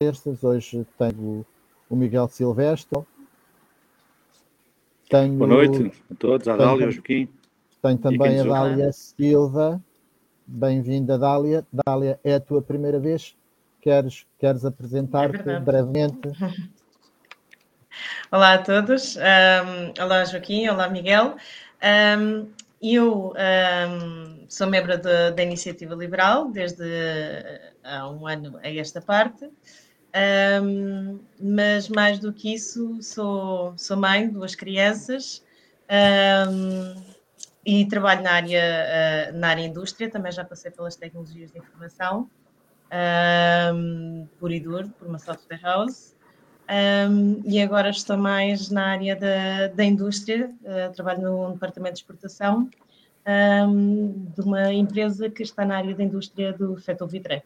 terças, hoje tenho o Miguel Silvestre. Tenho, boa noite a todos, a Dália, ao Joaquim. Tenho também a Dália Silva. Bem-vinda, Dália. Dália, é a tua primeira vez? Queres apresentar-te brevemente? Olá a todos. Olá, Joaquim. Olá, Miguel. Eu sou membro da Iniciativa Liberal desde há um ano a esta parte. Mas mais do que isso, sou mãe de duas crianças e trabalho na área indústria. Também já passei pelas tecnologias de informação, por IDUR, por uma software house, e agora estou mais na área da indústria. Trabalho no departamento de exportação de uma empresa que está na área da indústria do Fetovitré.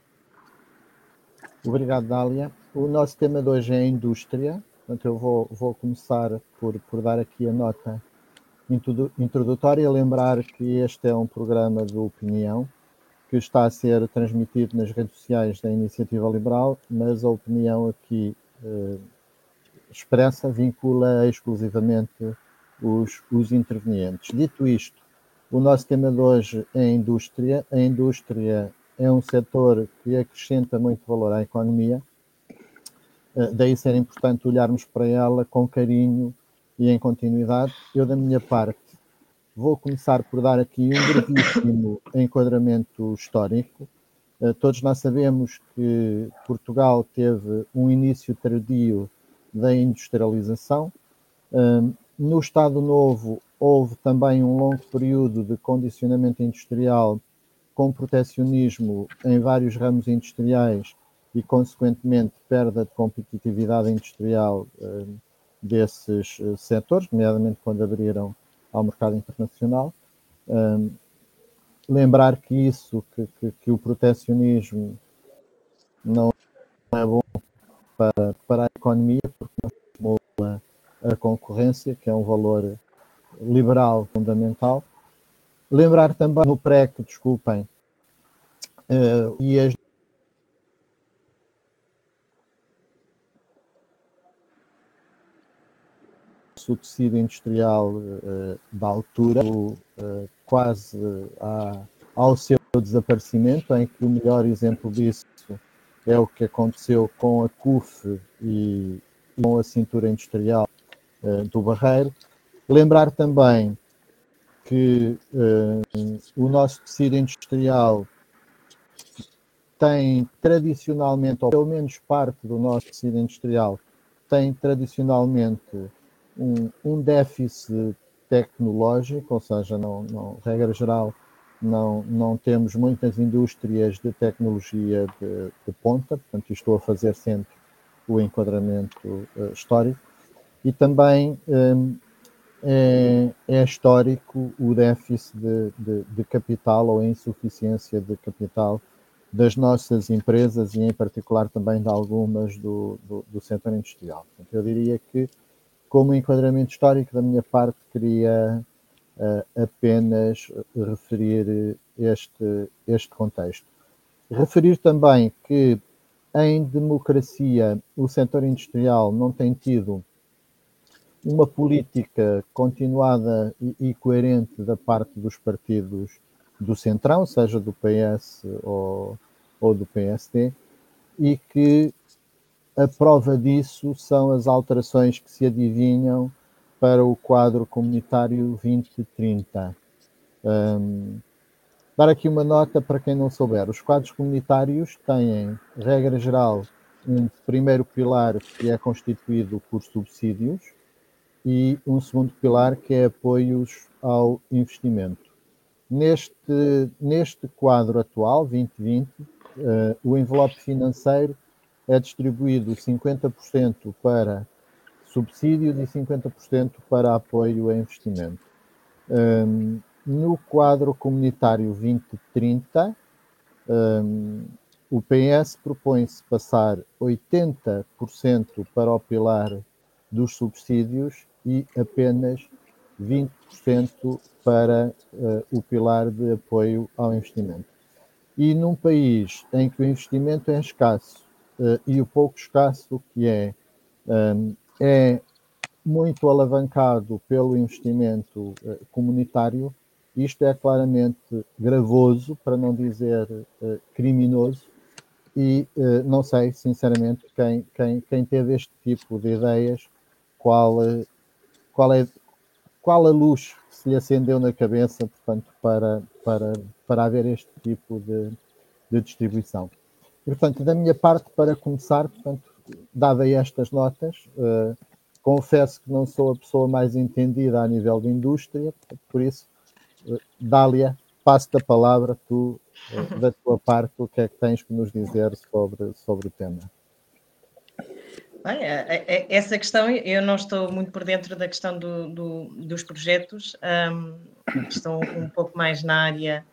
Obrigado, Dália. O nosso tema de hoje é a indústria, portanto eu vou começar por dar aqui a nota introdutória, lembrar que este é um programa de opinião que está a ser transmitido nas redes sociais da Iniciativa Liberal, mas a opinião aqui expressa vincula exclusivamente os intervenientes. Dito isto, o nosso tema de hoje é a indústria. A indústria é um setor que acrescenta muito valor à economia, daí ser importante olharmos para ela com carinho e em continuidade. Eu, da minha parte, vou começar por dar aqui um brevíssimo enquadramento histórico. Todos nós sabemos que Portugal teve um início tardio da industrialização. No Estado Novo houve também um longo período de condicionamento industrial com protecionismo em vários ramos industriais e, consequentemente, perda de competitividade industrial desses setores, nomeadamente quando abriram ao mercado internacional. Lembrar que que o protecionismo não é bom para a economia, porque não estimula a concorrência, que é um valor liberal fundamental. Lembrar também no PREC, desculpem, e as o tecido industrial da altura, quase ao seu desaparecimento, em que o melhor exemplo disso é o que aconteceu com a CUF e com a cintura industrial do Barreiro. Lembrar também que o nosso tecido industrial tem tradicionalmente, ou pelo menos parte do nosso tecido industrial, tem tradicionalmente um déficit tecnológico, ou seja, regra geral, não temos muitas indústrias de tecnologia de ponta. Portanto, estou a fazer sempre o enquadramento histórico. E também é histórico o déficit de capital, ou a insuficiência de capital das nossas empresas, e em particular também de algumas do setor industrial. Portanto, eu diria que, como enquadramento histórico, da minha parte, queria apenas referir este contexto. Referir também que, em democracia, o setor industrial não tem tido uma política continuada e coerente da parte dos partidos do Centrão, seja do PS ou do PSD, e que a prova disso são as alterações que se adivinham para o quadro comunitário 2030. Dar aqui uma nota para quem não souber. Os quadros comunitários têm, regra geral, um primeiro pilar que é constituído por subsídios e um segundo pilar que é apoios ao investimento. Neste quadro atual, 2020, o envelope financeiro é distribuído 50% para subsídios e 50% para apoio a investimento. No quadro comunitário 2030, o PS propõe-se passar 80% para o pilar dos subsídios e apenas 20% para o pilar de apoio ao investimento. E num país em que o investimento é escasso e o pouco escasso que é. É muito alavancado pelo investimento comunitário. Isto é claramente gravoso, para não dizer criminoso, e não sei, sinceramente, quem teve este tipo de ideias, qual a luz que se lhe acendeu na cabeça, portanto, para haver este tipo de distribuição. E, portanto, da minha parte, para começar, portanto, dada estas notas, confesso que não sou a pessoa mais entendida a nível de indústria, por isso, Dália, passo-te a palavra, tu, da tua parte, o que é que tens que nos dizer sobre o tema? Bem, essa questão, eu não estou muito por dentro da questão dos projetos, estou um pouco mais na área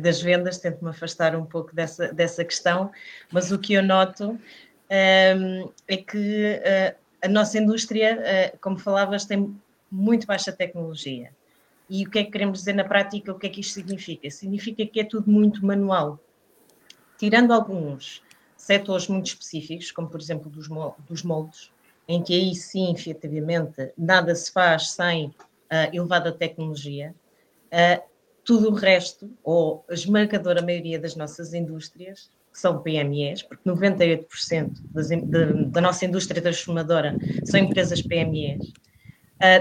das vendas, tento-me afastar um pouco dessa questão, mas o que eu noto é que a nossa indústria, como falavas, tem muito baixa tecnologia. E o que é que queremos dizer na prática? O que é que isto significa? Significa que é tudo muito manual. Tirando alguns setores muito específicos, como por exemplo dos moldes, em que aí sim, efetivamente, nada se faz sem elevada tecnologia, tudo o resto, ou a esmagadora maioria das nossas indústrias, que são PMEs, porque 98% da nossa indústria transformadora são empresas PMEs,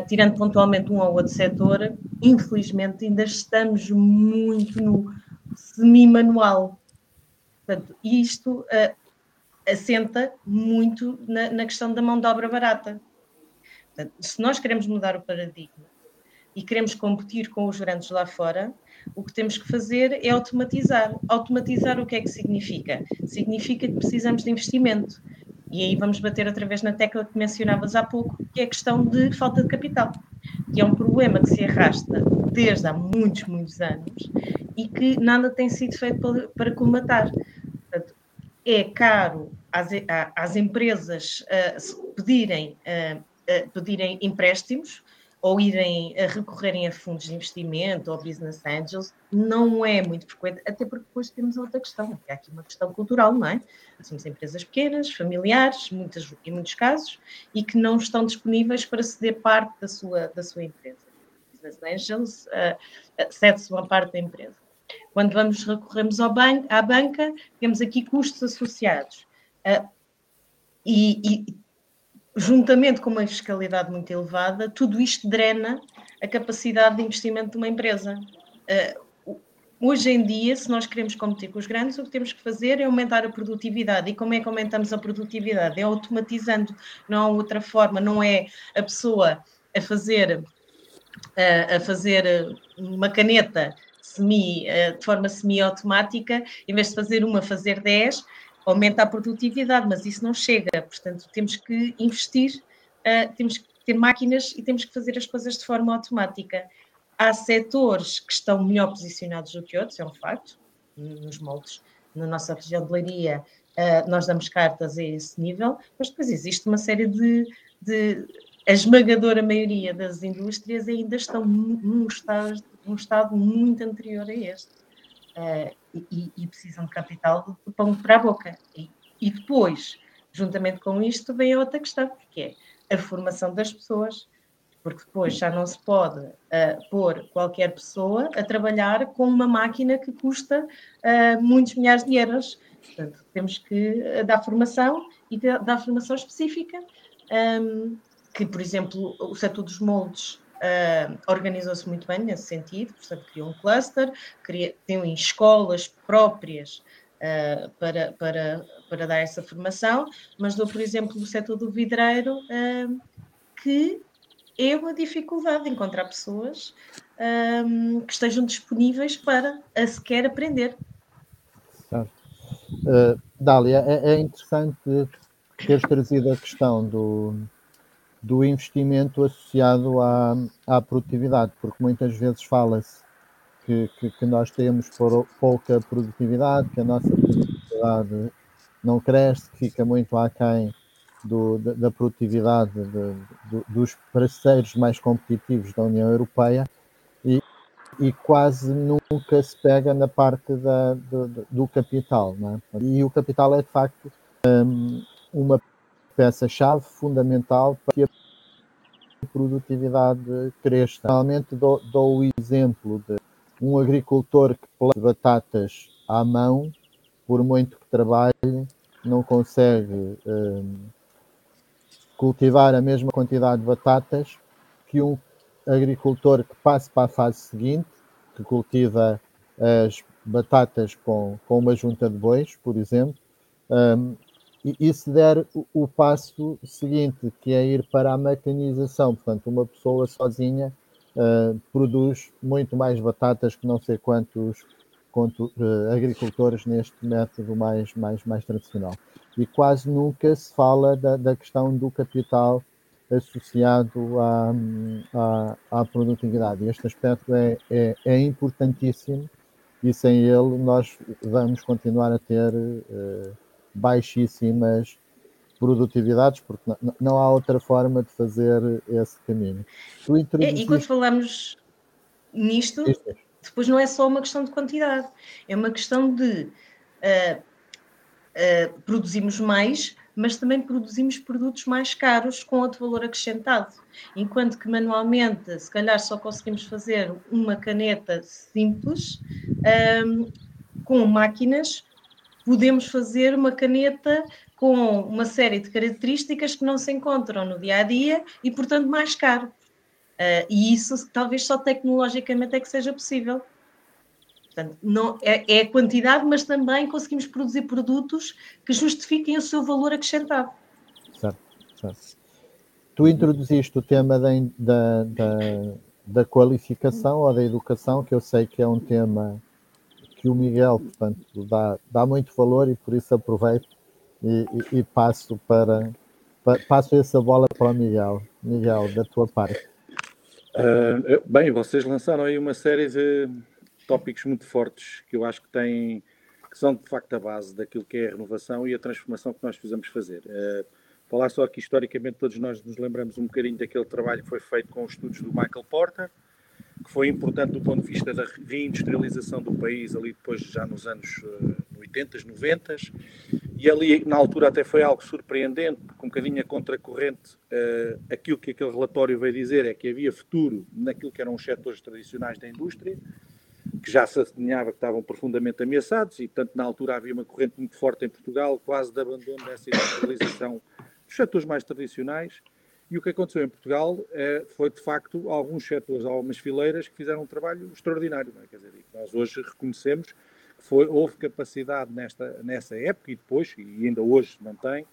tirando pontualmente um ou outro setor, infelizmente ainda estamos muito no semi-manual. Portanto, isto assenta muito na questão da mão de obra barata. Portanto, se nós queremos mudar o paradigma e queremos competir com os grandes lá fora, o que temos que fazer é automatizar. Automatizar o que é que significa? Significa que precisamos de investimento. E aí vamos bater outra vez na tecla que mencionavas há pouco, que é a questão de falta de capital, que é um problema que se arrasta desde há muitos, muitos anos e que nada tem sido feito para colmatar. Portanto, é caro às empresas pedirem empréstimos ou recorrerem a fundos de investimento ou business angels, não é muito frequente, até porque depois temos outra questão, que é aqui uma questão cultural, não é? Somos empresas pequenas, familiares, em muitos casos, e que não estão disponíveis para ceder parte da sua empresa. Business angels cede-se uma parte da empresa. Quando recorremos à banca, temos aqui custos associados. Juntamente com uma fiscalidade muito elevada, tudo isto drena a capacidade de investimento de uma empresa. Hoje em dia, se nós queremos competir com os grandes, o que temos que fazer é aumentar a produtividade. E como é que aumentamos a produtividade? É automatizando, não há outra forma, não é a pessoa a fazer uma caneta de forma semi-automática, em vez de fazer 10, aumenta a produtividade, mas isso não chega. Portanto, temos que investir, temos que ter máquinas e temos que fazer as coisas de forma automática. Há setores que estão melhor posicionados do que outros, é um facto, nos moldes, na nossa região de Leiria, nós damos cartas a esse nível, mas depois existe uma série a esmagadora maioria das indústrias ainda estão num estado muito anterior a este. E precisam de capital do pão para a boca. E depois, juntamente com isto, vem outra questão, que é a formação das pessoas, porque depois já não se pode pôr qualquer pessoa a trabalhar com uma máquina que custa muitos milhares de euros. Portanto, temos que dar formação, e dar formação específica, que, por exemplo, o setor dos moldes, organizou-se muito bem nesse sentido, portanto criou um cluster, tem escolas próprias para dar essa formação, mas dou, por exemplo, o setor do vidreiro, que é uma dificuldade encontrar pessoas que estejam disponíveis para a sequer aprender. Certo. Dália, é interessante teres trazido a questão do investimento associado à produtividade, porque muitas vezes fala-se que nós temos pouca produtividade, que a nossa produtividade não cresce, que fica muito aquém da produtividade dos parceiros mais competitivos da União Europeia, e e quase nunca se pega na parte do capital, não é? E o capital é, de facto, uma peça-chave fundamental para que a produtividade cresça. Realmente dou o exemplo de um agricultor que planta batatas à mão, por muito que trabalhe, não consegue cultivar a mesma quantidade de batatas que um agricultor que passa para a fase seguinte, que cultiva as batatas com uma junta de bois, por exemplo, e se der o passo seguinte, que é ir para a mecanização, portanto, uma pessoa sozinha produz muito mais batatas que não sei quantos agricultores neste método mais tradicional. E quase nunca se fala da questão do capital associado à produtividade. Este aspecto é importantíssimo e sem ele nós vamos continuar a ter baixíssimas produtividades, porque não há outra forma de fazer esse caminho. E quando falamos nisto, depois não é só uma questão de quantidade, é uma questão de produzimos mais, mas também produzimos produtos mais caros com outro valor acrescentado. Enquanto que manualmente, se calhar só conseguimos fazer uma caneta simples, com máquinas, podemos fazer uma caneta com uma série de características que não se encontram no dia-a-dia e, portanto, mais caro. E isso talvez só tecnologicamente é que seja possível. Portanto, não, é a quantidade, mas também conseguimos produzir produtos que justifiquem o seu valor acrescentado. Certo. Tu introduziste o tema da qualificação ou da educação, que eu sei que é um tema que o Miguel, portanto, dá muito valor e por isso aproveito e passo essa bola para o Miguel. Miguel, da tua parte. Bem, vocês lançaram aí uma série de tópicos muito fortes que eu acho que são de facto a base daquilo que é a renovação e a transformação que nós precisamos fazer. Falar só aqui historicamente, todos nós nos lembramos um bocadinho daquele trabalho que foi feito com os estudos do Michael Porter, que foi importante do ponto de vista da reindustrialização do país, ali depois já nos anos 80, 90, e ali na altura até foi algo surpreendente, com um bocadinho a contracorrente, aquilo que aquele relatório veio dizer é que havia futuro naquilo que eram os setores tradicionais da indústria, que já se adivinhava que estavam profundamente ameaçados e, portanto, na altura havia uma corrente muito forte em Portugal, quase de abandono dessa industrialização dos setores mais tradicionais. E o que aconteceu em Portugal foi, de facto, alguns setores, algumas fileiras que fizeram um trabalho extraordinário. Não é? Quer dizer, nós hoje reconhecemos que houve capacidade nessa época e depois, e ainda hoje se mantém,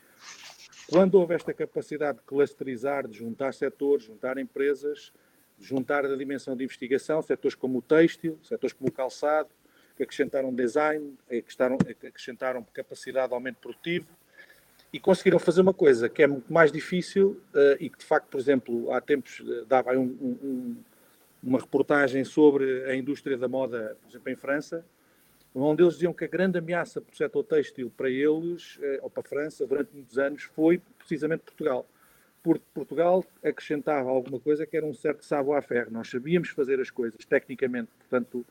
quando houve esta capacidade de clusterizar, de juntar setores, juntar empresas, juntar da dimensão de investigação, setores como o têxtil, setores como o calçado, que acrescentaram design, acrescentaram capacidade de aumento produtivo e conseguiram fazer uma coisa que é muito mais difícil e que, de facto, por exemplo, há tempos dava uma reportagem sobre a indústria da moda, por exemplo, em França, onde eles diziam que a grande ameaça para o setor têxtil para eles, ou para a França, durante muitos anos, foi precisamente Portugal. Porque Portugal acrescentava alguma coisa que era um certo savoir-faire. Nós sabíamos fazer as coisas tecnicamente, portanto,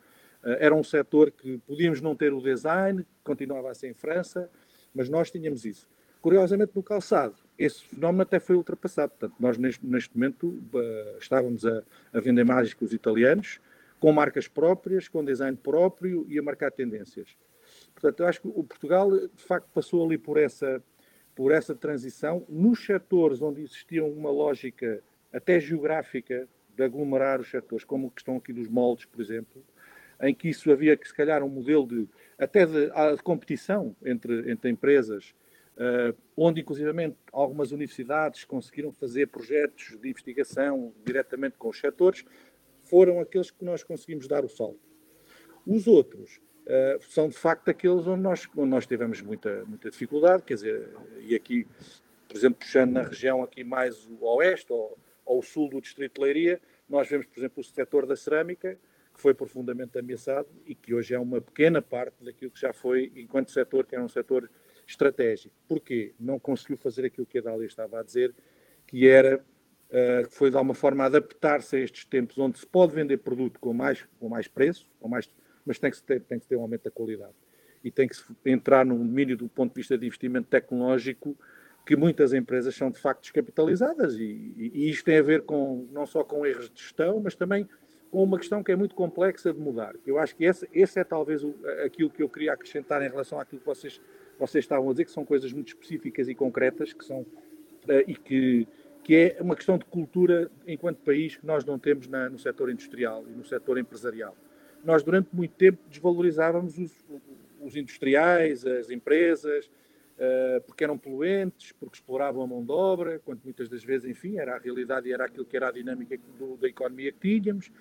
era um setor que podíamos não ter o design, continuava a ser em França, mas nós tínhamos isso. Curiosamente, no calçado, esse fenómeno até foi ultrapassado. Portanto, nós neste momento estávamos a vender mais que os italianos, com marcas próprias, com design próprio e a marcar tendências. Portanto, eu acho que o Portugal, de facto, passou ali por essa transição, nos setores onde existia uma lógica até geográfica de aglomerar os setores, como a questão aqui dos moldes, por exemplo, em que isso havia que, se calhar, um modelo de competição entre empresas, onde, inclusivamente, algumas universidades conseguiram fazer projetos de investigação diretamente com os setores, foram aqueles que nós conseguimos dar o salto. Os outros são, de facto, aqueles onde nós tivemos muita dificuldade, quer dizer, e aqui, por exemplo, puxando na região aqui mais o oeste ou o sul do distrito de Leiria, nós vemos, por exemplo, o setor da cerâmica, que foi profundamente ameaçado e que hoje é uma pequena parte daquilo que já foi, enquanto setor, que era um setor estratégico. Porquê? Não conseguiu fazer aquilo que a Dália estava a dizer, que era que foi de alguma forma adaptar-se a estes tempos onde se pode vender produto com mais preço, mas tem que ter um aumento da qualidade. E tem que entrar num domínio do ponto de vista de investimento tecnológico que muitas empresas são de facto descapitalizadas. E isto tem a ver com, não só com erros de gestão, mas também com uma questão que é muito complexa de mudar. Eu acho que esse é talvez aquilo que eu queria acrescentar em relação àquilo que vocês estavam a dizer, que são coisas muito específicas e concretas, que são... que é uma questão de cultura enquanto país que nós não temos no setor industrial e no setor empresarial. Nós, durante muito tempo, desvalorizávamos os industriais, as empresas, porque eram poluentes, porque exploravam a mão de obra, quando muitas das vezes, enfim, era a realidade e era aquilo que era a dinâmica da economia que tínhamos.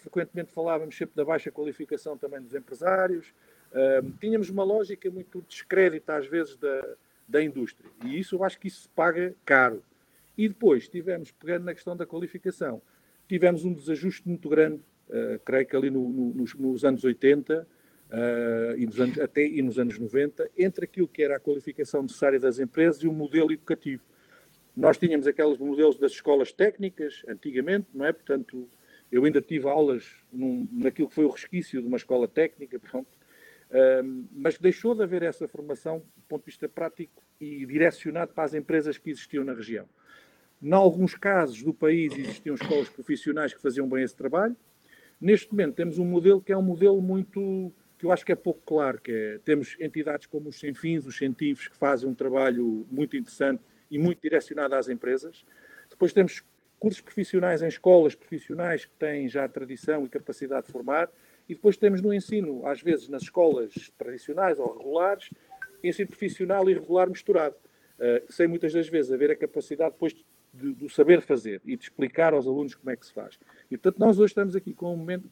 Frequentemente falávamos sempre da baixa qualificação também dos empresários. Tínhamos uma lógica muito descrédita, às vezes, da indústria. E isso, eu acho que isso se paga caro. E depois tivemos, pegando na questão da qualificação, tivemos um desajuste muito grande, creio que ali nos anos 80 e nos anos 90, entre aquilo que era a qualificação necessária das empresas e o modelo educativo. Nós tínhamos aqueles modelos das escolas técnicas, antigamente, não é? Portanto, eu ainda tive aulas naquilo que foi o resquício de uma escola técnica, pronto. Mas deixou de haver essa formação do ponto de vista prático e direcionado para as empresas que existiam na região. Em alguns casos do país existiam escolas profissionais que faziam bem esse trabalho. Neste momento temos um modelo que é um modelo muito, que eu acho que é pouco claro, temos entidades como os sem fins, os CENTIFs, que fazem um trabalho muito interessante e muito direcionado às empresas. Depois temos cursos profissionais em escolas profissionais que têm já tradição e capacidade de formar. E depois temos no ensino, às vezes nas escolas tradicionais ou regulares, ensino profissional e regular misturado, sem muitas das vezes haver a capacidade depois de saber fazer e de explicar aos alunos como é que se faz. E, portanto, nós hoje estamos aqui com um momento,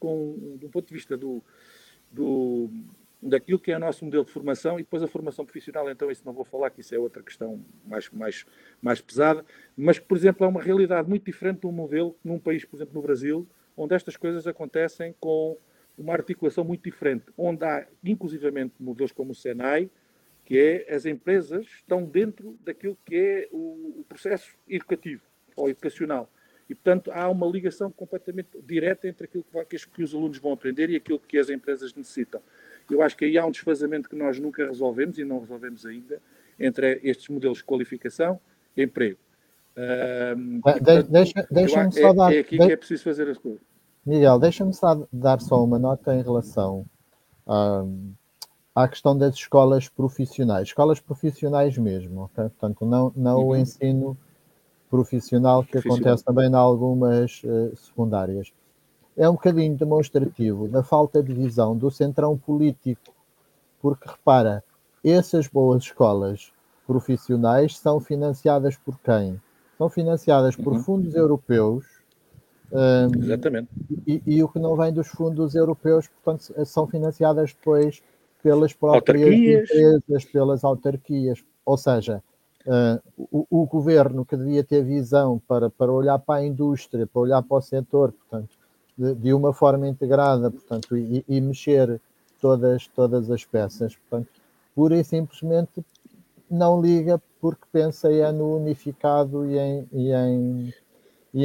do ponto de vista daquilo que é o nosso modelo de formação, e depois a formação profissional, então isso não vou falar, que isso é outra questão mais pesada, mas que, por exemplo, é uma realidade muito diferente de um modelo num país, por exemplo, no Brasil, onde estas coisas acontecem com uma articulação muito diferente, onde há, inclusivamente, modelos como o SENAI, que é as empresas estão dentro daquilo que é o processo educativo ou educacional. E, portanto, há uma ligação completamente direta entre aquilo que os alunos vão aprender e aquilo que as empresas necessitam. Eu acho que aí há um desfazamento que nós nunca resolvemos e não resolvemos ainda entre estes modelos de qualificação e emprego. Deixa-me só dar... É aqui que é preciso fazer as coisas. Miguel, deixa-me dar só uma nota em relação à questão das escolas profissionais mesmo, ok? Portanto, não o ensino profissional que acontece também em algumas secundárias. É um bocadinho demonstrativo da falta de visão do centrão político, porque, repara, essas boas escolas profissionais são financiadas por quem? São financiadas por fundos europeus. Exatamente. E o que não vem dos fundos europeus, portanto, são financiadas depois pelas próprias empresas, pelas autarquias. Ou seja, o governo, que devia ter visão para olhar para a indústria, para olhar para o setor, portanto, de uma forma integrada, portanto, e mexer todas as peças, portanto, pura e simplesmente não liga, porque pensa no unificado e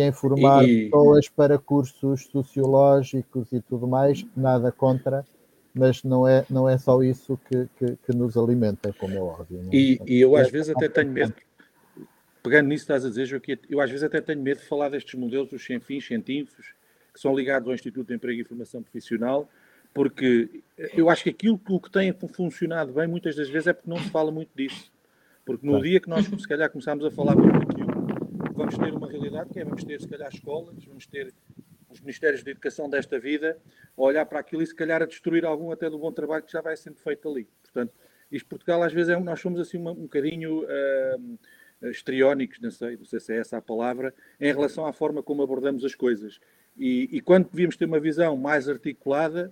em formar pessoas para cursos sociológicos e tudo mais, nada contra, mas não é só isso que nos alimenta, como é óbvio. E eu às vezes até tenho medo, pegando nisso que estás a dizer, Joaquim, eu às vezes até tenho medo de falar destes modelos dos sem fins, CENTIFs, que são ligados ao Instituto de Emprego e Formação Profissional, porque eu acho que aquilo que tem funcionado bem muitas das vezes é porque não se fala muito disso. Porque no dia que nós, se calhar, começámos a falar muito daquilo, vamos ter uma realidade que é, vamos ter, se calhar, escolas, vamos ter os Ministérios de Educação desta vida, a olhar para aquilo e, se calhar, a destruir algum até do bom trabalho que já vai sendo feito ali. Portanto, isto Portugal, às vezes, nós somos assim um bocadinho histriónicos, não sei se é essa a palavra, em relação à forma como abordamos as coisas. E quando devíamos ter uma visão mais articulada,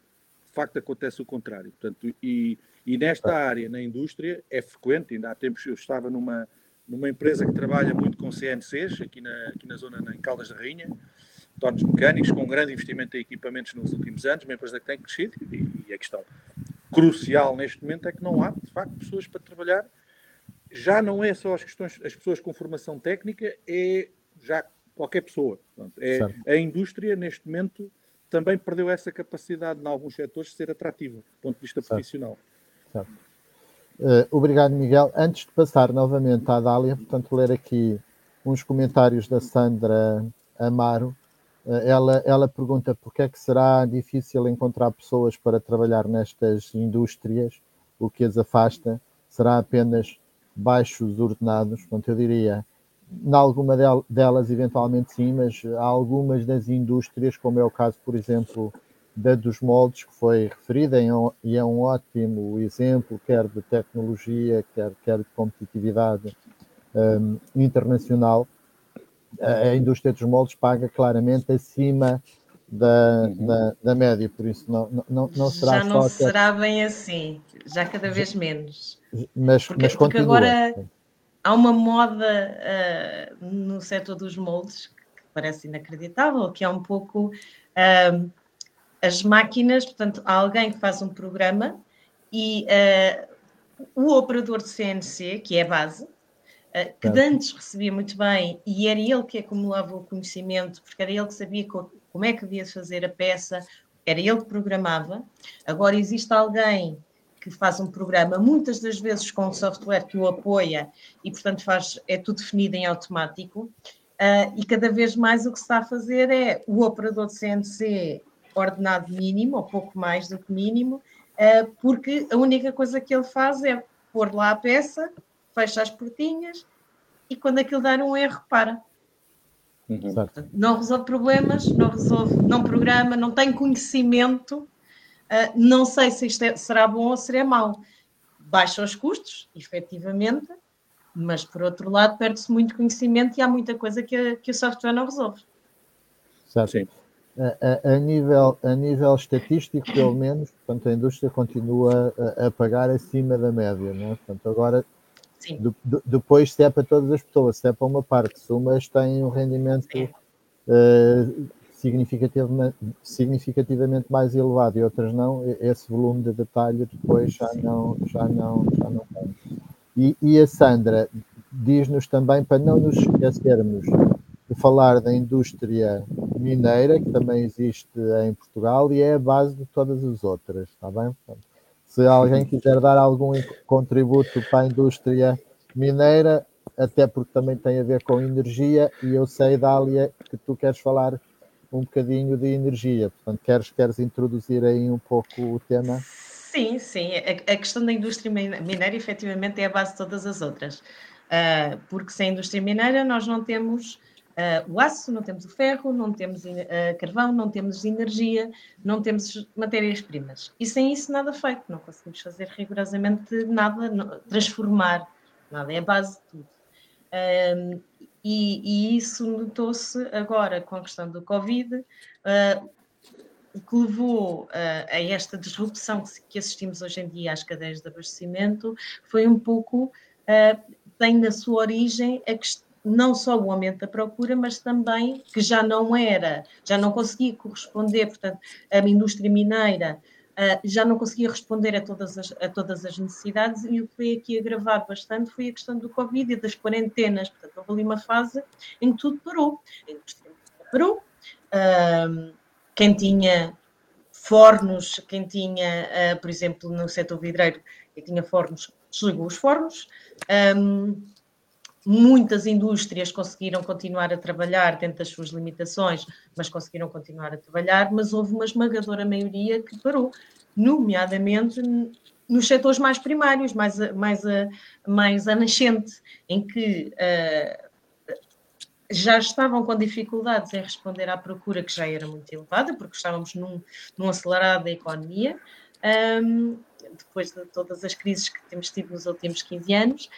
de facto, acontece o contrário. Portanto, e nesta área, na indústria, é frequente, ainda há tempos eu estava numa empresa que trabalha muito com CNCs, aqui na zona, em Caldas da Rainha, Tornos Mecânicos, com um grande investimento em equipamentos nos últimos anos, uma empresa que tem crescido, e a questão crucial neste momento é que não há, de facto, pessoas para trabalhar já não é só as questões, as pessoas com formação técnica, é já qualquer pessoa. Portanto, a indústria, neste momento, também perdeu essa capacidade, em alguns setores, de ser atrativa, do ponto de vista profissional. Certo. Obrigado, Miguel. Antes de passar novamente à Dália, portanto, ler aqui uns comentários da Sandra Amaro. Ela pergunta porque é que será difícil encontrar pessoas para trabalhar nestas indústrias, o que as afasta, será apenas baixos ordenados? Portanto, eu diria, em alguma delas eventualmente sim, mas há algumas das indústrias, como é o caso, por exemplo, da dos moldes, que foi referida, e é um ótimo exemplo, quer de tecnologia, quer de competitividade internacional. A indústria dos moldes paga claramente acima da média, por isso não será já não será bem assim, já cada vez menos. Mas porque agora há uma moda no setor dos moldes que parece inacreditável, que é um pouco as máquinas, portanto, há alguém que faz um programa e o operador de CNC, que é a base, que antes recebia muito bem e era ele que acumulava o conhecimento, porque era ele que sabia como é que devia fazer a peça, era ele que programava. Agora existe alguém que faz um programa, muitas das vezes com um software que o apoia e, portanto, é tudo definido em automático. E cada vez mais o que se está a fazer é o operador de CNC ordenado mínimo, ou pouco mais do que mínimo, porque a única coisa que ele faz é pôr lá a peça, fecha as portinhas e quando aquilo dar um erro, para. Exato. Não resolve problemas, não programa, não tem conhecimento, não sei se isto será bom ou será mau. Baixa os custos, efetivamente, mas por outro lado perde-se muito conhecimento e há muita coisa que o software não resolve. Exato. Sim. A nível estatístico, pelo menos, portanto, a indústria continua a pagar acima da média, não é? Portanto, agora... Depois se é para todas as pessoas, se é para uma parte, se umas têm um rendimento significativamente mais elevado e outras não, esse volume de detalhe depois já não tem. E a Sandra diz-nos também, para não nos esquecermos de falar da indústria mineira, que também existe em Portugal e é a base de todas as outras, está bem? Portanto, se alguém quiser dar algum contributo para a indústria mineira, até porque também tem a ver com energia, e eu sei, Dália, que tu queres falar um bocadinho de energia, portanto, queres introduzir aí um pouco o tema? Sim, a questão da indústria mineira efetivamente é a base de todas as outras, porque sem a indústria mineira nós não temos o aço, não temos o ferro, não temos carvão, não temos energia, não temos matérias-primas. E sem isso nada feito, não conseguimos fazer rigorosamente nada, transformar nada, é a base de tudo. E isso notou-se agora com a questão do Covid, que levou a esta disrupção que assistimos hoje em dia às cadeias de abastecimento, foi um pouco, tem na sua origem a questão, não só o aumento da procura, mas também que já não conseguia corresponder, portanto, a indústria mineira já não conseguia responder a todas as necessidades, e o que veio aqui agravar bastante foi a questão do Covid e das quarentenas. Portanto, houve ali uma fase em que tudo parou. A indústria parou, quem tinha fornos, quem tinha, por exemplo, no setor vidreiro, quem tinha fornos, desligou os fornos. Muitas indústrias conseguiram continuar a trabalhar dentro das suas limitações, mas conseguiram continuar a trabalhar, mas houve uma esmagadora maioria que parou, nomeadamente nos setores mais primários, mais a nascente, em que já estavam com dificuldades em responder à procura, que já era muito elevada, porque estávamos num acelerado da economia, depois de todas as crises que temos tido nos últimos 15 anos,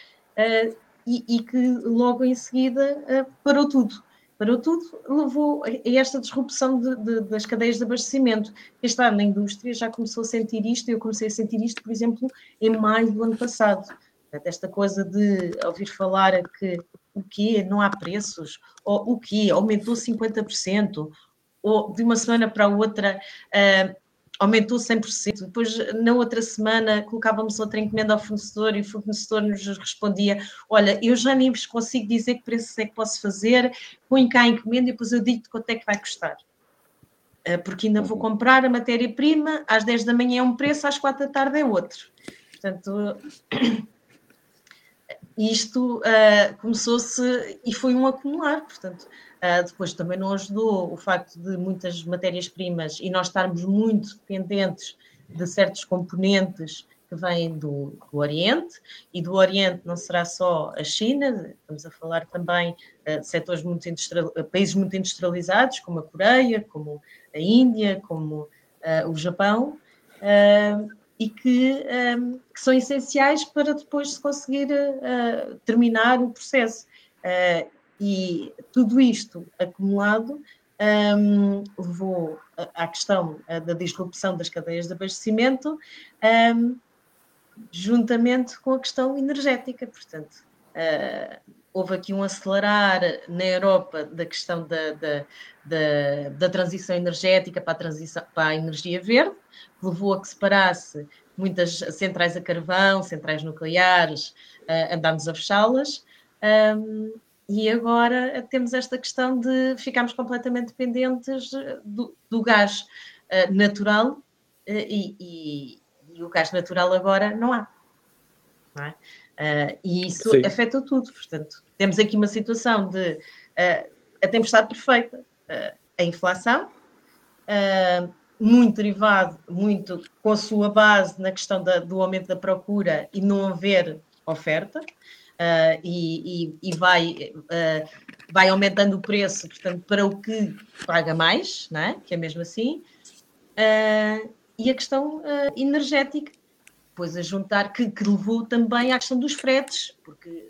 e que logo em seguida parou tudo. Parou tudo, levou a esta disrupção das cadeias de abastecimento. Quem está na indústria já começou a sentir isto, eu comecei a sentir isto, por exemplo, em maio do ano passado. Portanto, esta coisa de ouvir falar que o quê? Não há preços? Ou o quê? Aumentou 50%? Ou de uma semana para a outra aumentou 100%, depois na outra semana colocávamos outra encomenda ao fornecedor e o fornecedor nos respondia, olha, eu já nem vos consigo dizer que preços é que posso fazer, põe cá a encomenda e depois eu digo-te quanto é que vai custar. Porque ainda vou comprar a matéria-prima, às 10 da manhã é um preço, às 4 da tarde é outro. Portanto, isto começou-se e foi um acumular, portanto... Depois também não ajudou o facto de muitas matérias-primas e nós estarmos muito dependentes de certos componentes que vêm do Oriente, e do Oriente não será só a China, estamos a falar também de setores países muito industrializados, como a Coreia, como a Índia, como o Japão, e que são essenciais para depois se conseguir terminar o processo. E tudo isto acumulado levou à questão da disrupção das cadeias de abastecimento, juntamente com a questão energética. Portanto, houve aqui um acelerar na Europa da questão da transição energética para a energia verde, que levou a que se parasse muitas centrais a carvão, centrais nucleares, andámos a fechá-las. E agora temos esta questão de ficarmos completamente dependentes do gás natural e o gás natural agora não há. Não é? E isso Sim. afeta tudo. Portanto, temos aqui uma situação de a tempestade perfeita, a inflação, muito derivado, muito com a sua base na questão do aumento da procura e não haver oferta. Vai aumentando o preço, portanto, para o que paga mais, não é? Que é mesmo assim, e a questão energética, depois a juntar, que levou também à questão dos fretes, porque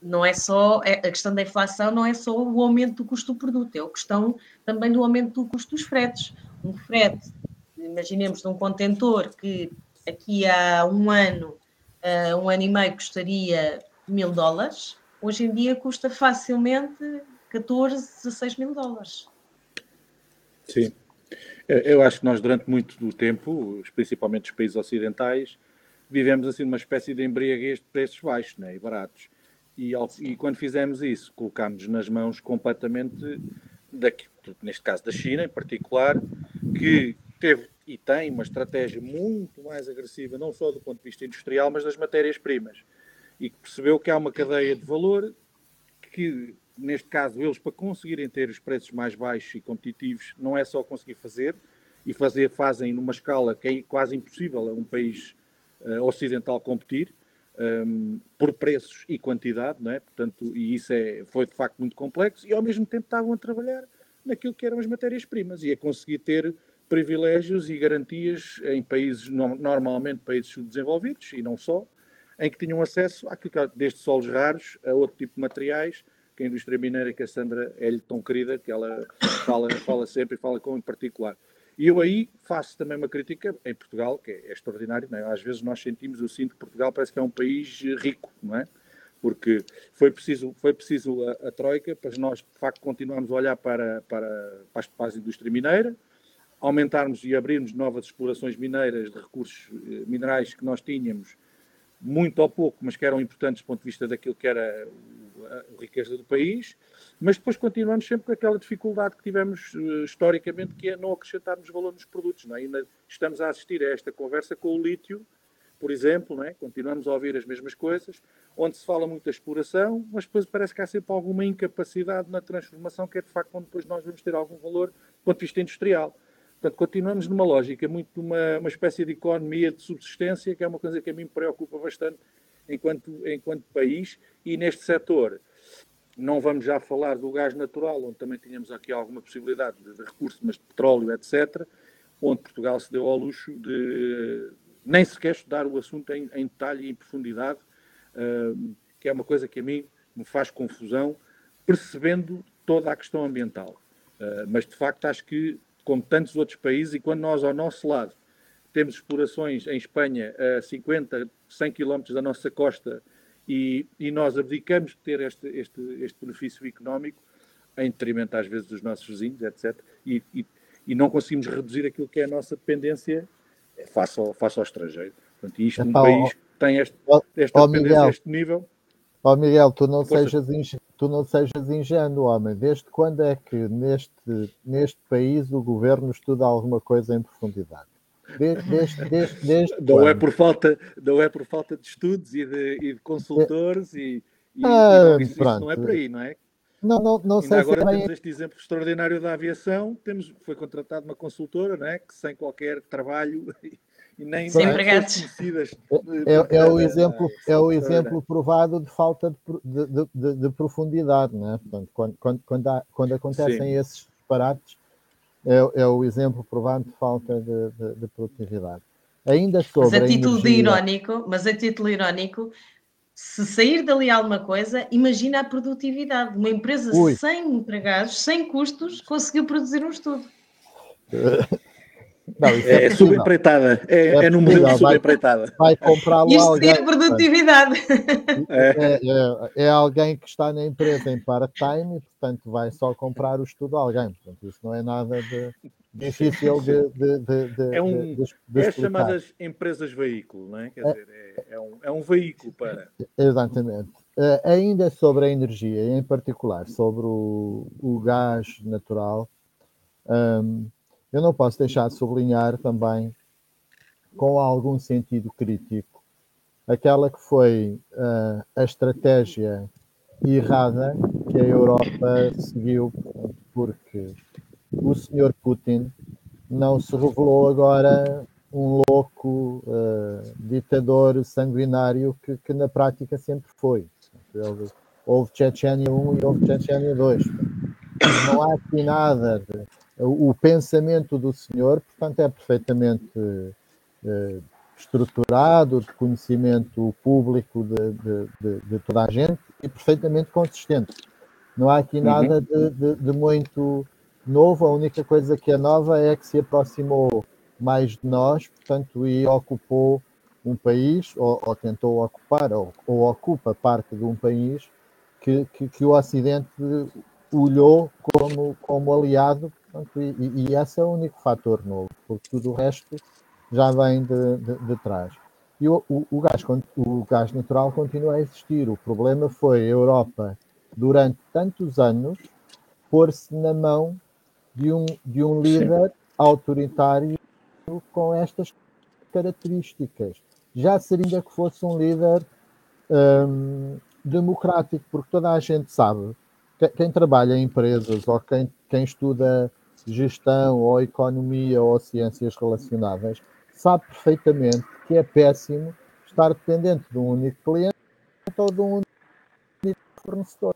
não é só a questão da inflação, não é só o aumento do custo do produto, é a questão também do aumento do custo dos fretes. Um frete, imaginemos, de um contentor que aqui há um ano e meio custaria $1.000, hoje em dia custa facilmente $14,000-$16,000. Sim, eu acho que nós durante muito do tempo, principalmente os países ocidentais, vivemos assim uma espécie de embriaguez de preços baixos, né, e baratos. E quando fizemos isso, colocámos nas mãos completamente, neste caso da China em particular, que teve... e tem uma estratégia muito mais agressiva, não só do ponto de vista industrial, mas das matérias-primas. E que percebeu que há uma cadeia de valor que, neste caso, eles para conseguirem ter os preços mais baixos e competitivos, não é só conseguir fazem numa escala que é quase impossível a um país ocidental competir, por preços e quantidade, não é? Portanto, e isso foi de facto muito complexo, e ao mesmo tempo estavam a trabalhar naquilo que eram as matérias-primas e a conseguir ter privilégios e garantias em países, normalmente países subdesenvolvidos, e não só, em que tinham acesso àquilo, desde solos raros a outro tipo de materiais, que a indústria mineira, que a Sandra é-lhe tão querida, que ela fala sempre e fala com em particular. E eu aí faço também uma crítica em Portugal, que é extraordinário, não é? Às vezes eu sinto que Portugal parece que é um país rico, não é? Porque foi preciso a Troika para nós, de facto, continuarmos a olhar para a indústria mineira, aumentarmos e abrirmos novas explorações mineiras de recursos minerais que nós tínhamos, muito ou pouco, mas que eram importantes do ponto de vista daquilo que era a riqueza do país, mas depois continuamos sempre com aquela dificuldade que tivemos historicamente, que é não acrescentarmos valor nos produtos. Não é? Ainda estamos a assistir a esta conversa com o lítio, por exemplo, não é? Continuamos a ouvir as mesmas coisas, onde se fala muito da exploração, mas depois parece que há sempre alguma incapacidade na transformação, que é de facto onde depois nós vamos ter algum valor do ponto de vista industrial. Portanto, continuamos numa lógica, muito uma espécie de economia de subsistência, que é uma coisa que a mim me preocupa bastante enquanto país. E neste setor, não vamos já falar do gás natural, onde também tínhamos aqui alguma possibilidade de recurso, mas de petróleo, etc., onde Portugal se deu ao luxo de nem sequer estudar o assunto em detalhe e em profundidade, que é uma coisa que a mim me faz confusão, percebendo toda a questão ambiental. Mas, de facto, acho que como tantos outros países, e quando nós, ao nosso lado, temos explorações em Espanha a 50, 100 quilómetros da nossa costa, e nós abdicamos de ter este benefício económico, em detrimento, às vezes, dos nossos vizinhos, etc., e e não conseguimos reduzir aquilo que é a nossa dependência face ao estrangeiro. Portanto, isto é um país que tem esta dependência a este nível. Ó Miguel, tu não sejas ingênuo, homem. Desde quando é que neste país o governo estuda alguma coisa em profundidade? Desde não é por falta de estudos e de consultores isso não é por aí, não é? Não sei agora se temos este exemplo extraordinário da aviação. Foi contratada uma consultora, não é? Que sem qualquer trabalho e nem empregados. É o exemplo provado de falta de profundidade, não é? Portanto, quando acontecem Sim. esses disparates, é o exemplo provado de falta de produtividade. Ainda sobre mas a título energia... irónico, se sair dali alguma coisa, imagina a produtividade. Uma empresa sem empregados, sem custos, conseguiu produzir um estudo. Não, é subempreitada. É no modelo subempreitada. Vai comprar lá alguém. Isto é produtividade. É alguém que está na empresa em part-time e, portanto, vai só comprar o estudo a alguém. Portanto, isso não é nada difícil de explicar. É chamadas empresas veículo, não é? Quer dizer, é um veículo para... Exatamente. Ainda sobre a energia, em particular sobre o gás natural, eu não posso deixar de sublinhar também, com algum sentido crítico, aquela que foi a estratégia errada que a Europa seguiu, porque o senhor Putin não se revelou agora um louco ditador sanguinário que na prática sempre foi. Houve Chechenia 1 e houve Chechenia 2. Não há aqui nada... O pensamento do senhor, portanto, é perfeitamente estruturado, de conhecimento público de toda a gente e perfeitamente consistente. Não há aqui nada de muito novo. A única coisa que é nova é que se aproximou mais de nós, portanto, e ocupou um país, ou tentou ocupar, ou ocupa parte de um país que o Ocidente olhou como aliado. Portanto, e esse é o único fator novo, porque tudo o resto já vem de trás. E o gás natural continua a existir. O problema foi a Europa, durante tantos anos, pôr-se na mão de um líder autoritário com estas características. Já seria que fosse um líder democrático, porque toda a gente sabe, quem trabalha em empresas ou quem estuda gestão ou economia ou ciências relacionadas, sabe perfeitamente que é péssimo estar dependente de um único cliente ou de um único fornecedor.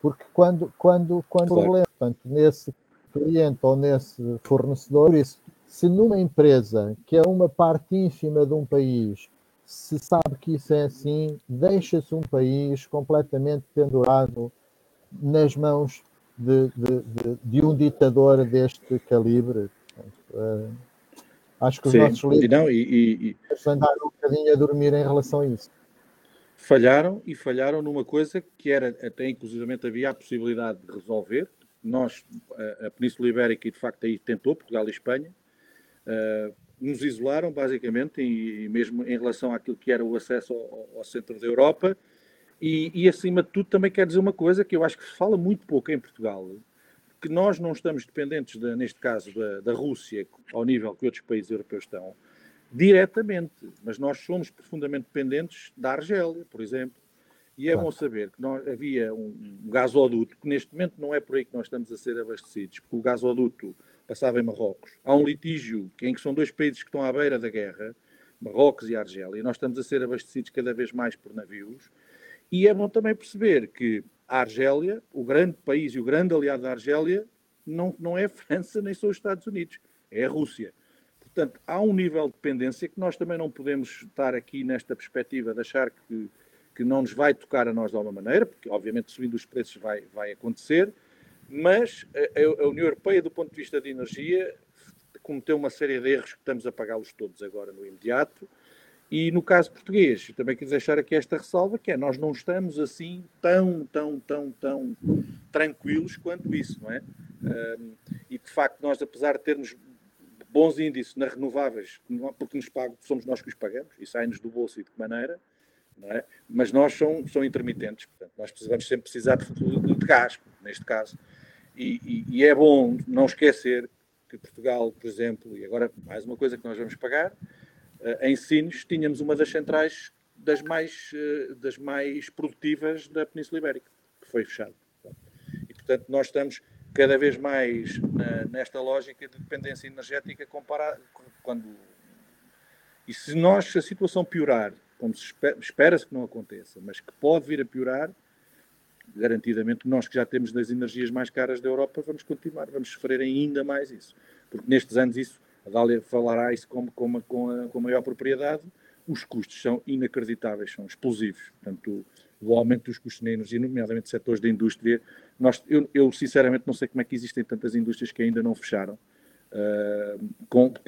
Porque quando o problema, portanto, nesse cliente ou nesse fornecedor, por isso, se numa empresa que é uma parte ínfima de um país, se sabe que isso é assim, deixa-se um país completamente pendurado nas mãos de um ditador deste calibre. Acho que os nossos líderes andaram um bocadinho a dormir em relação a isso. Falharam numa coisa que era, até inclusivamente havia a possibilidade de resolver. Nós, a Península Ibérica, e de facto aí tentou, Portugal e Espanha, nos isolaram basicamente, e mesmo em relação àquilo que era o acesso ao centro da Europa. E, acima de tudo, também quero dizer uma coisa que eu acho que se fala muito pouco em Portugal, que nós não estamos dependentes, neste caso, da Rússia, ao nível que outros países europeus estão, diretamente, mas nós somos profundamente dependentes da Argélia, por exemplo. E é bom saber que havia um gasoduto, que neste momento não é por aí que nós estamos a ser abastecidos, porque o gasoduto passava em Marrocos. Há um litígio em que são dois países que estão à beira da guerra, Marrocos e Argélia, e nós estamos a ser abastecidos cada vez mais por navios. E é bom também perceber que a Argélia, o grande país e o grande aliado da Argélia, não é a França nem são os Estados Unidos, é a Rússia. Portanto, há um nível de dependência que nós também não podemos estar aqui nesta perspectiva de achar que não nos vai tocar a nós de alguma maneira, porque obviamente subindo os preços vai acontecer, mas a União Europeia, do ponto de vista de energia, cometeu uma série de erros que estamos a pagá-los todos agora no imediato. E no caso português, eu também quis deixar aqui esta ressalva, que é, nós não estamos assim tão tranquilos quanto isso, não é? e de facto nós, apesar de termos bons índices nas renováveis, porque nos pagam, somos nós que os pagamos, e sai-nos do bolso e de que maneira, não é? Mas nós são intermitentes, portanto, nós vamos sempre precisar de gás, neste caso, e é bom não esquecer que Portugal, por exemplo, e agora mais uma coisa que nós vamos pagar, em Sines tínhamos uma das centrais das mais produtivas da Península Ibérica, que foi fechada. E, portanto, nós estamos cada vez mais nesta lógica de dependência energética comparada quando... E se nós, se a situação piorar, como se espera-se que não aconteça, mas que pode vir a piorar, garantidamente nós que já temos das energias mais caras da Europa, vamos sofrer ainda mais isso. Porque nestes anos isso, a Dália falará isso com maior propriedade, os custos são inacreditáveis, são explosivos. Portanto, o aumento dos custos na energia, nomeadamente setores da indústria, eu sinceramente não sei como é que existem tantas indústrias que ainda não fecharam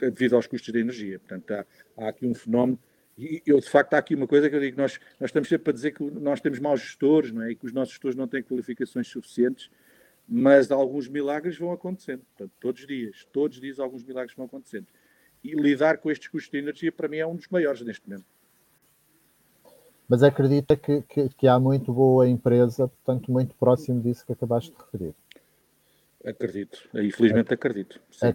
devido aos custos da energia. Portanto, há aqui um fenómeno, e eu de facto há aqui uma coisa que eu digo, nós estamos sempre a dizer que nós temos maus gestores, não é? E que os nossos gestores não têm qualificações suficientes, mas alguns milagres vão acontecendo. Portanto, todos os dias alguns milagres vão acontecendo. E lidar com estes custos de energia, para mim, é um dos maiores neste momento. Mas acredita que há muito boa empresa, portanto, muito próximo disso que acabaste de referir? Acredito. Infelizmente acredito. Sim.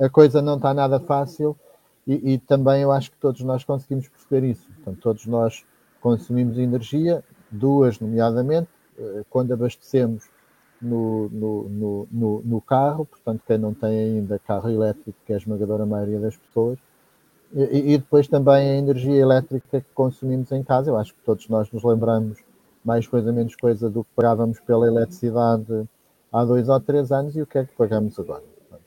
A coisa não está nada fácil e também eu acho que todos nós conseguimos perceber isso. Portanto, todos nós consumimos energia, duas nomeadamente, quando abastecemos no carro, portanto, quem não tem ainda carro elétrico, que é a esmagadora maioria das pessoas, e depois também a energia elétrica que consumimos em casa. Eu acho que todos nós nos lembramos mais coisa, menos coisa do que pagávamos pela eletricidade há 2 ou 3 anos e o que é que pagamos agora.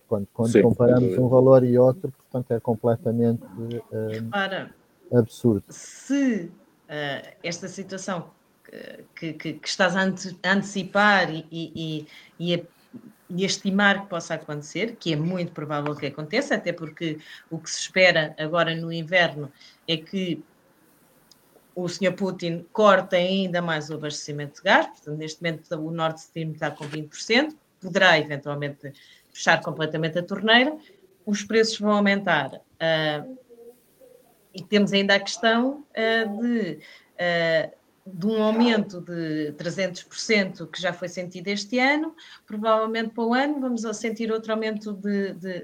Portanto, quando sim, comparamos um valor e outro, portanto, é completamente absurdo. Se esta situação que estás a antecipar e a estimar que possa acontecer, que é muito provável que aconteça, até porque o que se espera agora no inverno é que o Sr. Putin corta ainda mais o abastecimento de gás, portanto, neste momento o Nord Stream está com 20%, poderá eventualmente fechar completamente a torneira, os preços vão aumentar. E temos ainda a questão de um aumento de 300% que já foi sentido este ano, provavelmente para o ano vamos sentir outro aumento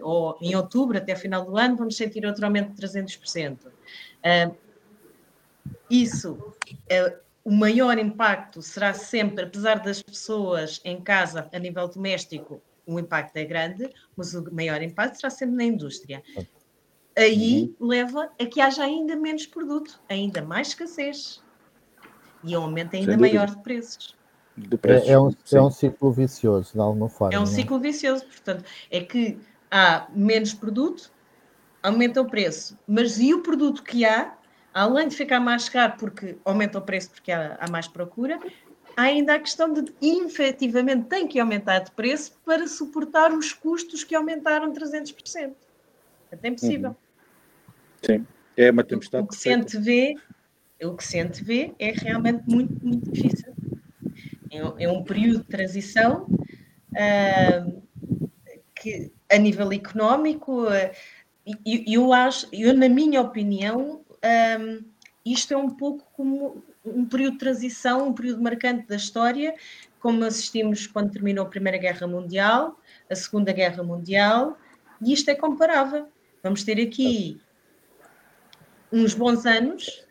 ou em outubro, até final do ano, vamos sentir outro aumento de 300%. Isso, o maior impacto será sempre, apesar das pessoas em casa, a nível doméstico, o impacto é grande, mas o maior impacto será sempre na indústria. Aí leva a que haja ainda menos produto, ainda mais escassez. E um aumento ainda maior de preços. É um ciclo vicioso, de alguma forma. É um ciclo vicioso, portanto, é que há menos produto, aumenta o preço. Mas e o produto que há, além de ficar mais caro porque aumenta o preço porque há mais procura, há ainda a questão de efetivamente tem que aumentar de preço para suportar os custos que aumentaram 300%. É impossível. Sim, é uma tempestade perfeita. O que se antevê é realmente muito, muito difícil. É um período de transição que, a nível económico, eu acho, na minha opinião, isto é um pouco como um período de transição, um período marcante da história, como assistimos quando terminou a Primeira Guerra Mundial, a Segunda Guerra Mundial, e isto é comparável. Vamos ter aqui uns bons anos.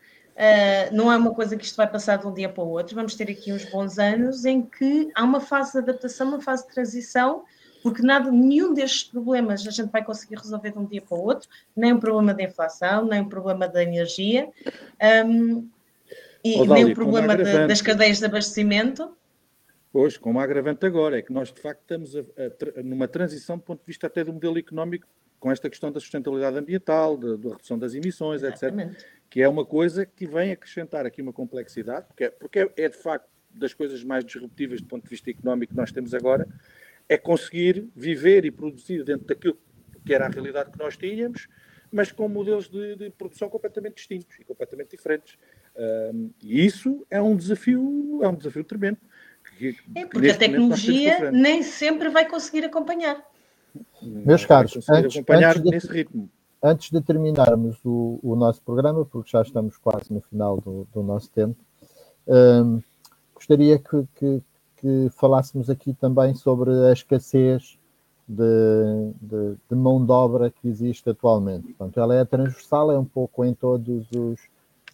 Não é uma coisa que isto vai passar de um dia para o outro, vamos ter aqui uns bons anos em que há uma fase de adaptação, uma fase de transição, porque nenhum destes problemas a gente vai conseguir resolver de um dia para o outro, nem o problema da inflação, nem o problema da energia, nem o problema das cadeias de abastecimento. Pois, com uma agravante agora, é que nós de facto estamos numa transição do ponto de vista até do modelo económico, com esta questão da sustentabilidade ambiental, da redução das emissões, exatamente, etc., que é uma coisa que vem acrescentar aqui uma complexidade, porque é de facto das coisas mais disruptivas do ponto de vista económico que nós temos agora, é conseguir viver e produzir dentro daquilo que era a realidade que nós tínhamos, mas com modelos de produção completamente distintos e completamente diferentes. E isso é um desafio tremendo, É porque a tecnologia nem sempre vai conseguir acompanhar. Meus caros, antes de terminarmos o nosso programa, porque já estamos quase no final do nosso tempo, gostaria que falássemos aqui também sobre a escassez de mão de obra que existe atualmente. Portanto, ela é transversal, é um pouco em todos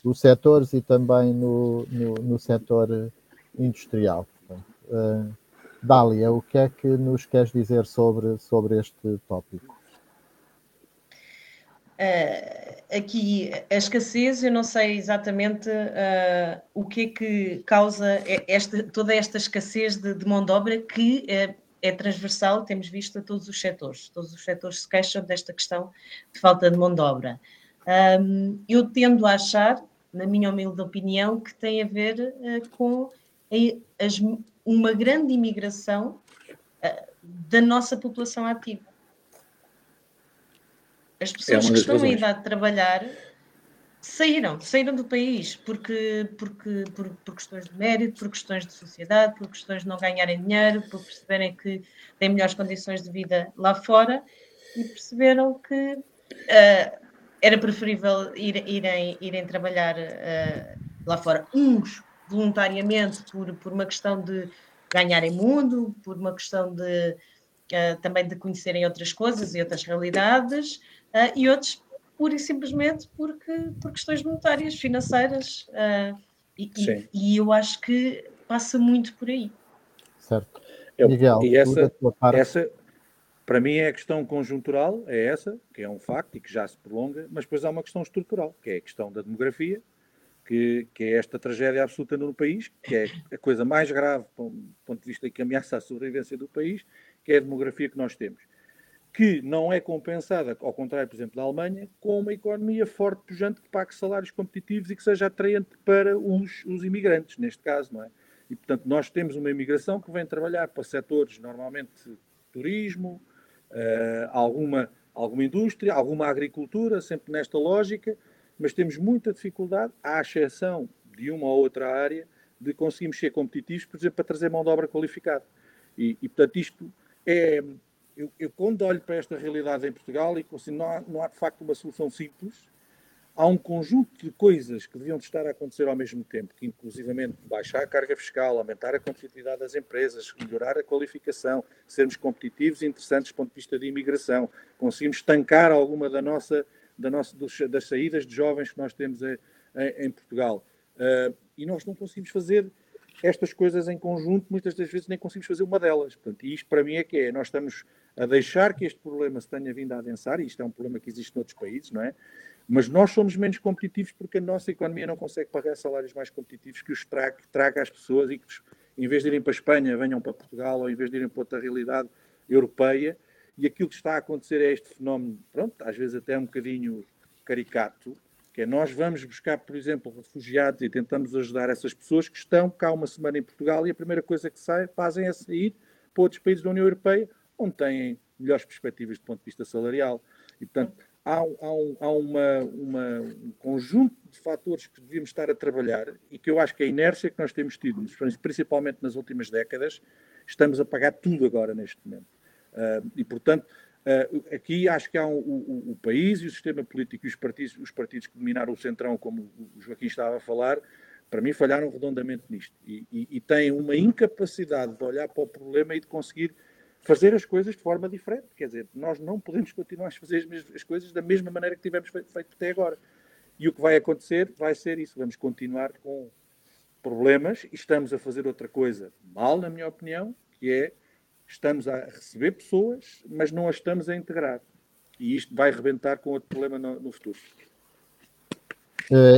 os setores e também no setor industrial. Portanto, Dália, o que é que nos queres dizer sobre este tópico? Aqui, a escassez, eu não sei exatamente o que é que causa toda esta escassez de mão de obra que é transversal, temos visto a todos os setores. Todos os setores se queixam desta questão de falta de mão de obra. Eu tendo a achar, na minha humilde opinião, que tem a ver com uma grande imigração da nossa população ativa. As pessoas que estão em idade de trabalhar saíram do país por questões de mérito, por questões de sociedade, por questões de não ganharem dinheiro, por perceberem que têm melhores condições de vida lá fora e perceberam que era preferível irem trabalhar lá fora. Uns voluntariamente por uma questão de ganharem mundo, por uma questão de também de conhecerem outras coisas e outras realidades, e outros pura e simplesmente por questões monetárias, financeiras, e eu acho que passa muito por aí. Certo. Miguel, e essa, para mim, é a questão conjuntural, é essa, que é um facto e que já se prolonga, mas depois há uma questão estrutural, que é a questão da demografia, que é esta tragédia absoluta no país, que é a coisa mais grave, do ponto de vista que ameaça a sobrevivência do país, que é a demografia que nós temos, que não é compensada, ao contrário, por exemplo, da Alemanha, com uma economia forte, pujante, que pague salários competitivos e que seja atraente para os imigrantes, neste caso, não é? E, portanto, nós temos uma imigração que vem trabalhar para setores, normalmente, turismo, alguma indústria, alguma agricultura, sempre nesta lógica, mas temos muita dificuldade, à exceção de uma ou outra área, de conseguirmos ser competitivos, por exemplo, para trazer mão de obra qualificada. E portanto, isto... Eu quando olho para esta realidade em Portugal, e assim, não há de facto uma solução simples, há um conjunto de coisas que deviam estar a acontecer ao mesmo tempo, que inclusivamente baixar a carga fiscal, aumentar a competitividade das empresas, melhorar a qualificação, sermos competitivos e interessantes do ponto de vista de imigração, conseguimos estancar alguma das saídas de jovens que nós temos em Portugal. E nós não conseguimos fazer estas coisas em conjunto, muitas das vezes nem conseguimos fazer uma delas. Portanto, e isto para mim é que é, nós estamos a deixar que este problema se tenha vindo a adensar, e isto é um problema que existe noutros países, não é? Mas nós somos menos competitivos porque a nossa economia não consegue pagar salários mais competitivos que os traga às pessoas e que, em vez de irem para a Espanha, venham para Portugal, ou em vez de irem para outra realidade europeia. E aquilo que está a acontecer é este fenómeno, pronto, às vezes até um bocadinho caricato, que é nós vamos buscar, por exemplo, refugiados e tentamos ajudar essas pessoas que estão cá uma semana em Portugal e a primeira coisa que fazem é sair para outros países da União Europeia, onde têm melhores perspectivas do ponto de vista salarial. E, portanto, há um conjunto de fatores que devíamos estar a trabalhar e que eu acho que a inércia que nós temos tido, principalmente nas últimas décadas, estamos a pagar tudo agora neste momento. E, portanto... aqui acho que há o país e o sistema político e os partidos que dominaram o centrão, como o Joaquim estava a falar, para mim falharam redondamente nisto. E têm uma incapacidade de olhar para o problema e de conseguir fazer as coisas de forma diferente. Quer dizer, nós não podemos continuar a fazer as coisas da mesma maneira que tivemos feito até agora. E o que vai acontecer vai ser isso. Vamos continuar com problemas e estamos a fazer outra coisa mal, na minha opinião, que é estamos a receber pessoas, mas não as estamos a integrar. E isto vai rebentar com outro problema no futuro.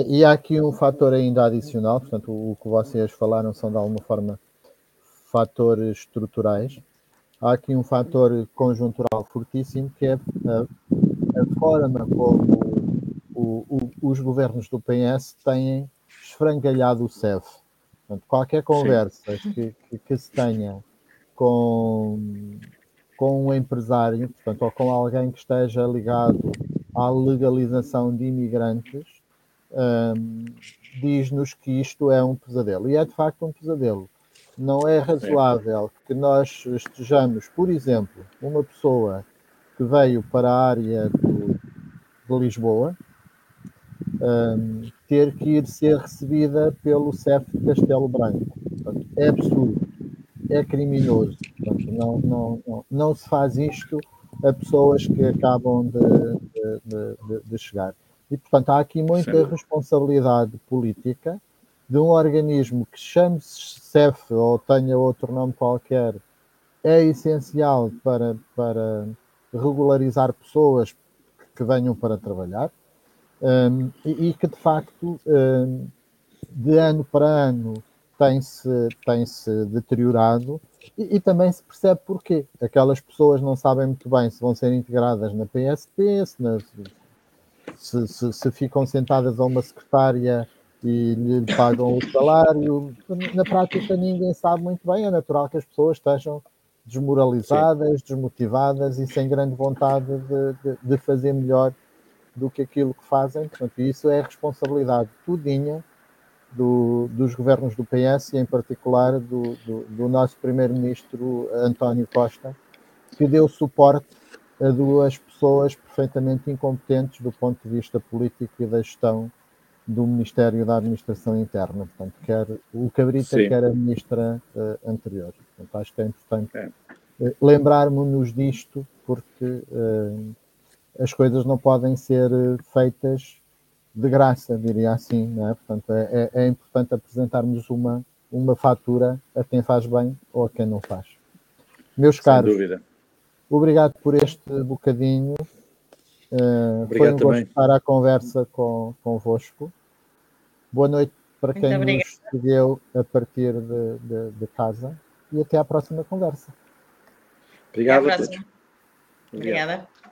E há aqui um fator ainda adicional, portanto, o que vocês falaram são, de alguma forma, fatores estruturais. Há aqui um fator conjuntural fortíssimo, que é a forma como os governos do PS têm esfrangalhado o SEF. Portanto, qualquer conversa que se tenha com um empresário, portanto, ou com alguém que esteja ligado à legalização de imigrantes, diz-nos que isto é um pesadelo. E é, de facto, um pesadelo. não é razoável que nós estejamos, por exemplo, uma pessoa que veio para a área de Lisboa, ter que ir ser recebida pelo SEF de Castelo Branco. Portanto, é absurdo, é criminoso. Portanto, não se faz isto a pessoas que acabam de chegar. E, portanto, há aqui muita responsabilidade política de um organismo que chame-se SEF ou tenha outro nome qualquer. É essencial para regularizar pessoas que venham para trabalhar e que, de facto, de ano para ano tem-se deteriorado e também se percebe porquê. Aquelas pessoas não sabem muito bem se vão ser integradas na PSP, se ficam sentadas a uma secretária e lhe pagam o salário. Na prática ninguém sabe muito bem, é natural que as pessoas estejam desmoralizadas, desmotivadas e sem grande vontade de fazer melhor do que aquilo que fazem. Portanto, isso é a responsabilidade tudinha dos governos do PS e em particular do nosso primeiro-ministro António Costa, que deu suporte a duas pessoas perfeitamente incompetentes do ponto de vista político e da gestão do Ministério da Administração Interna. Portanto, quer o Cabrita, quer a ministra anterior. Portanto, acho que é importante lembrarmos-nos disto, porque as coisas não podem ser feitas de graça, diria assim, não é? Portanto, é importante apresentarmos uma fatura a quem faz bem ou a quem não faz. Meus caros, sem dúvida. Obrigado por este bocadinho. Foi um gosto estar à conversa convosco. Boa noite para quem nos seguiu a partir de casa e até à próxima conversa. Obrigado a todos. Obrigada.